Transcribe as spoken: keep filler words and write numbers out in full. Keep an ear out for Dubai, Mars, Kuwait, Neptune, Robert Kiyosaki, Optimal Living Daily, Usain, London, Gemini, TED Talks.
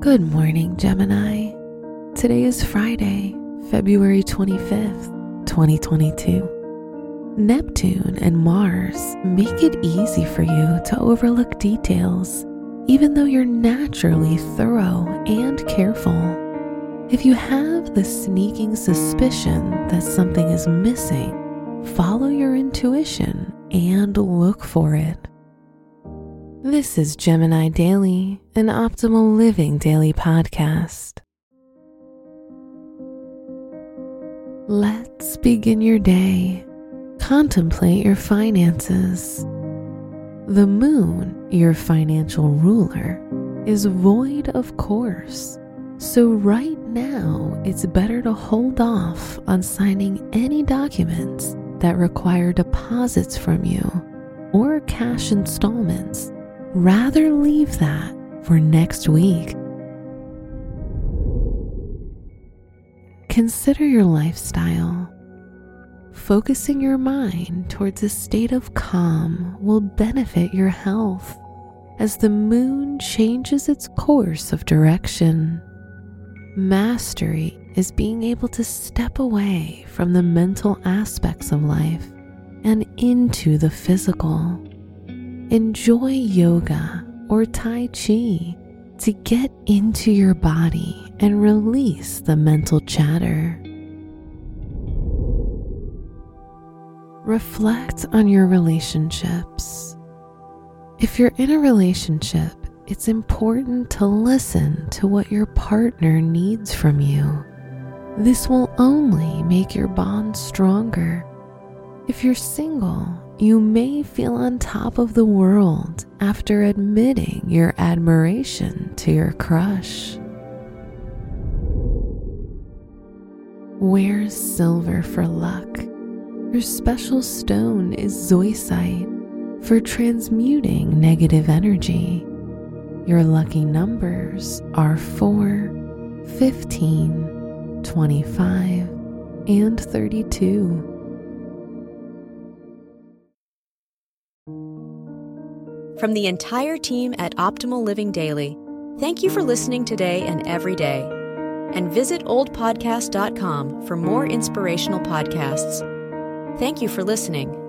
Good morning, Gemini. Today is Friday, February twenty-fifth, twenty twenty-two. Neptune and Mars make it easy for you to overlook details, even though you're naturally thorough and careful. If you have the sneaking suspicion that something is missing, follow your intuition and look for it. This is Gemini Daily, an Optimal Living Daily podcast. Let's begin your day. Contemplate your finances. The moon, your financial ruler, is void of course. So right now, it's better to hold off on signing any documents that require deposits from you or cash installments. Rather leave that for next week. Consider your lifestyle. Focusing your mind towards a state of calm will benefit your health as the moon changes its course of direction. Mastery is being able to step away from the mental aspects of life and into the physical. Enjoy yoga or Tai Chi to get into your body and release the mental chatter. Reflect on your relationships. If you're in a relationship, it's important to listen to what your partner needs from you. This will only make your bond stronger. If you're single, you may feel on top of the world after admitting your admiration to your crush. Wear silver for luck. Your special stone is zoisite for transmuting negative energy. Your lucky numbers are four, fifteen, twenty-five, and thirty-two. From the entire team at Optimal Living Daily, thank you for listening today and every day. And visit old podcast dot com for more inspirational podcasts. Thank you for listening.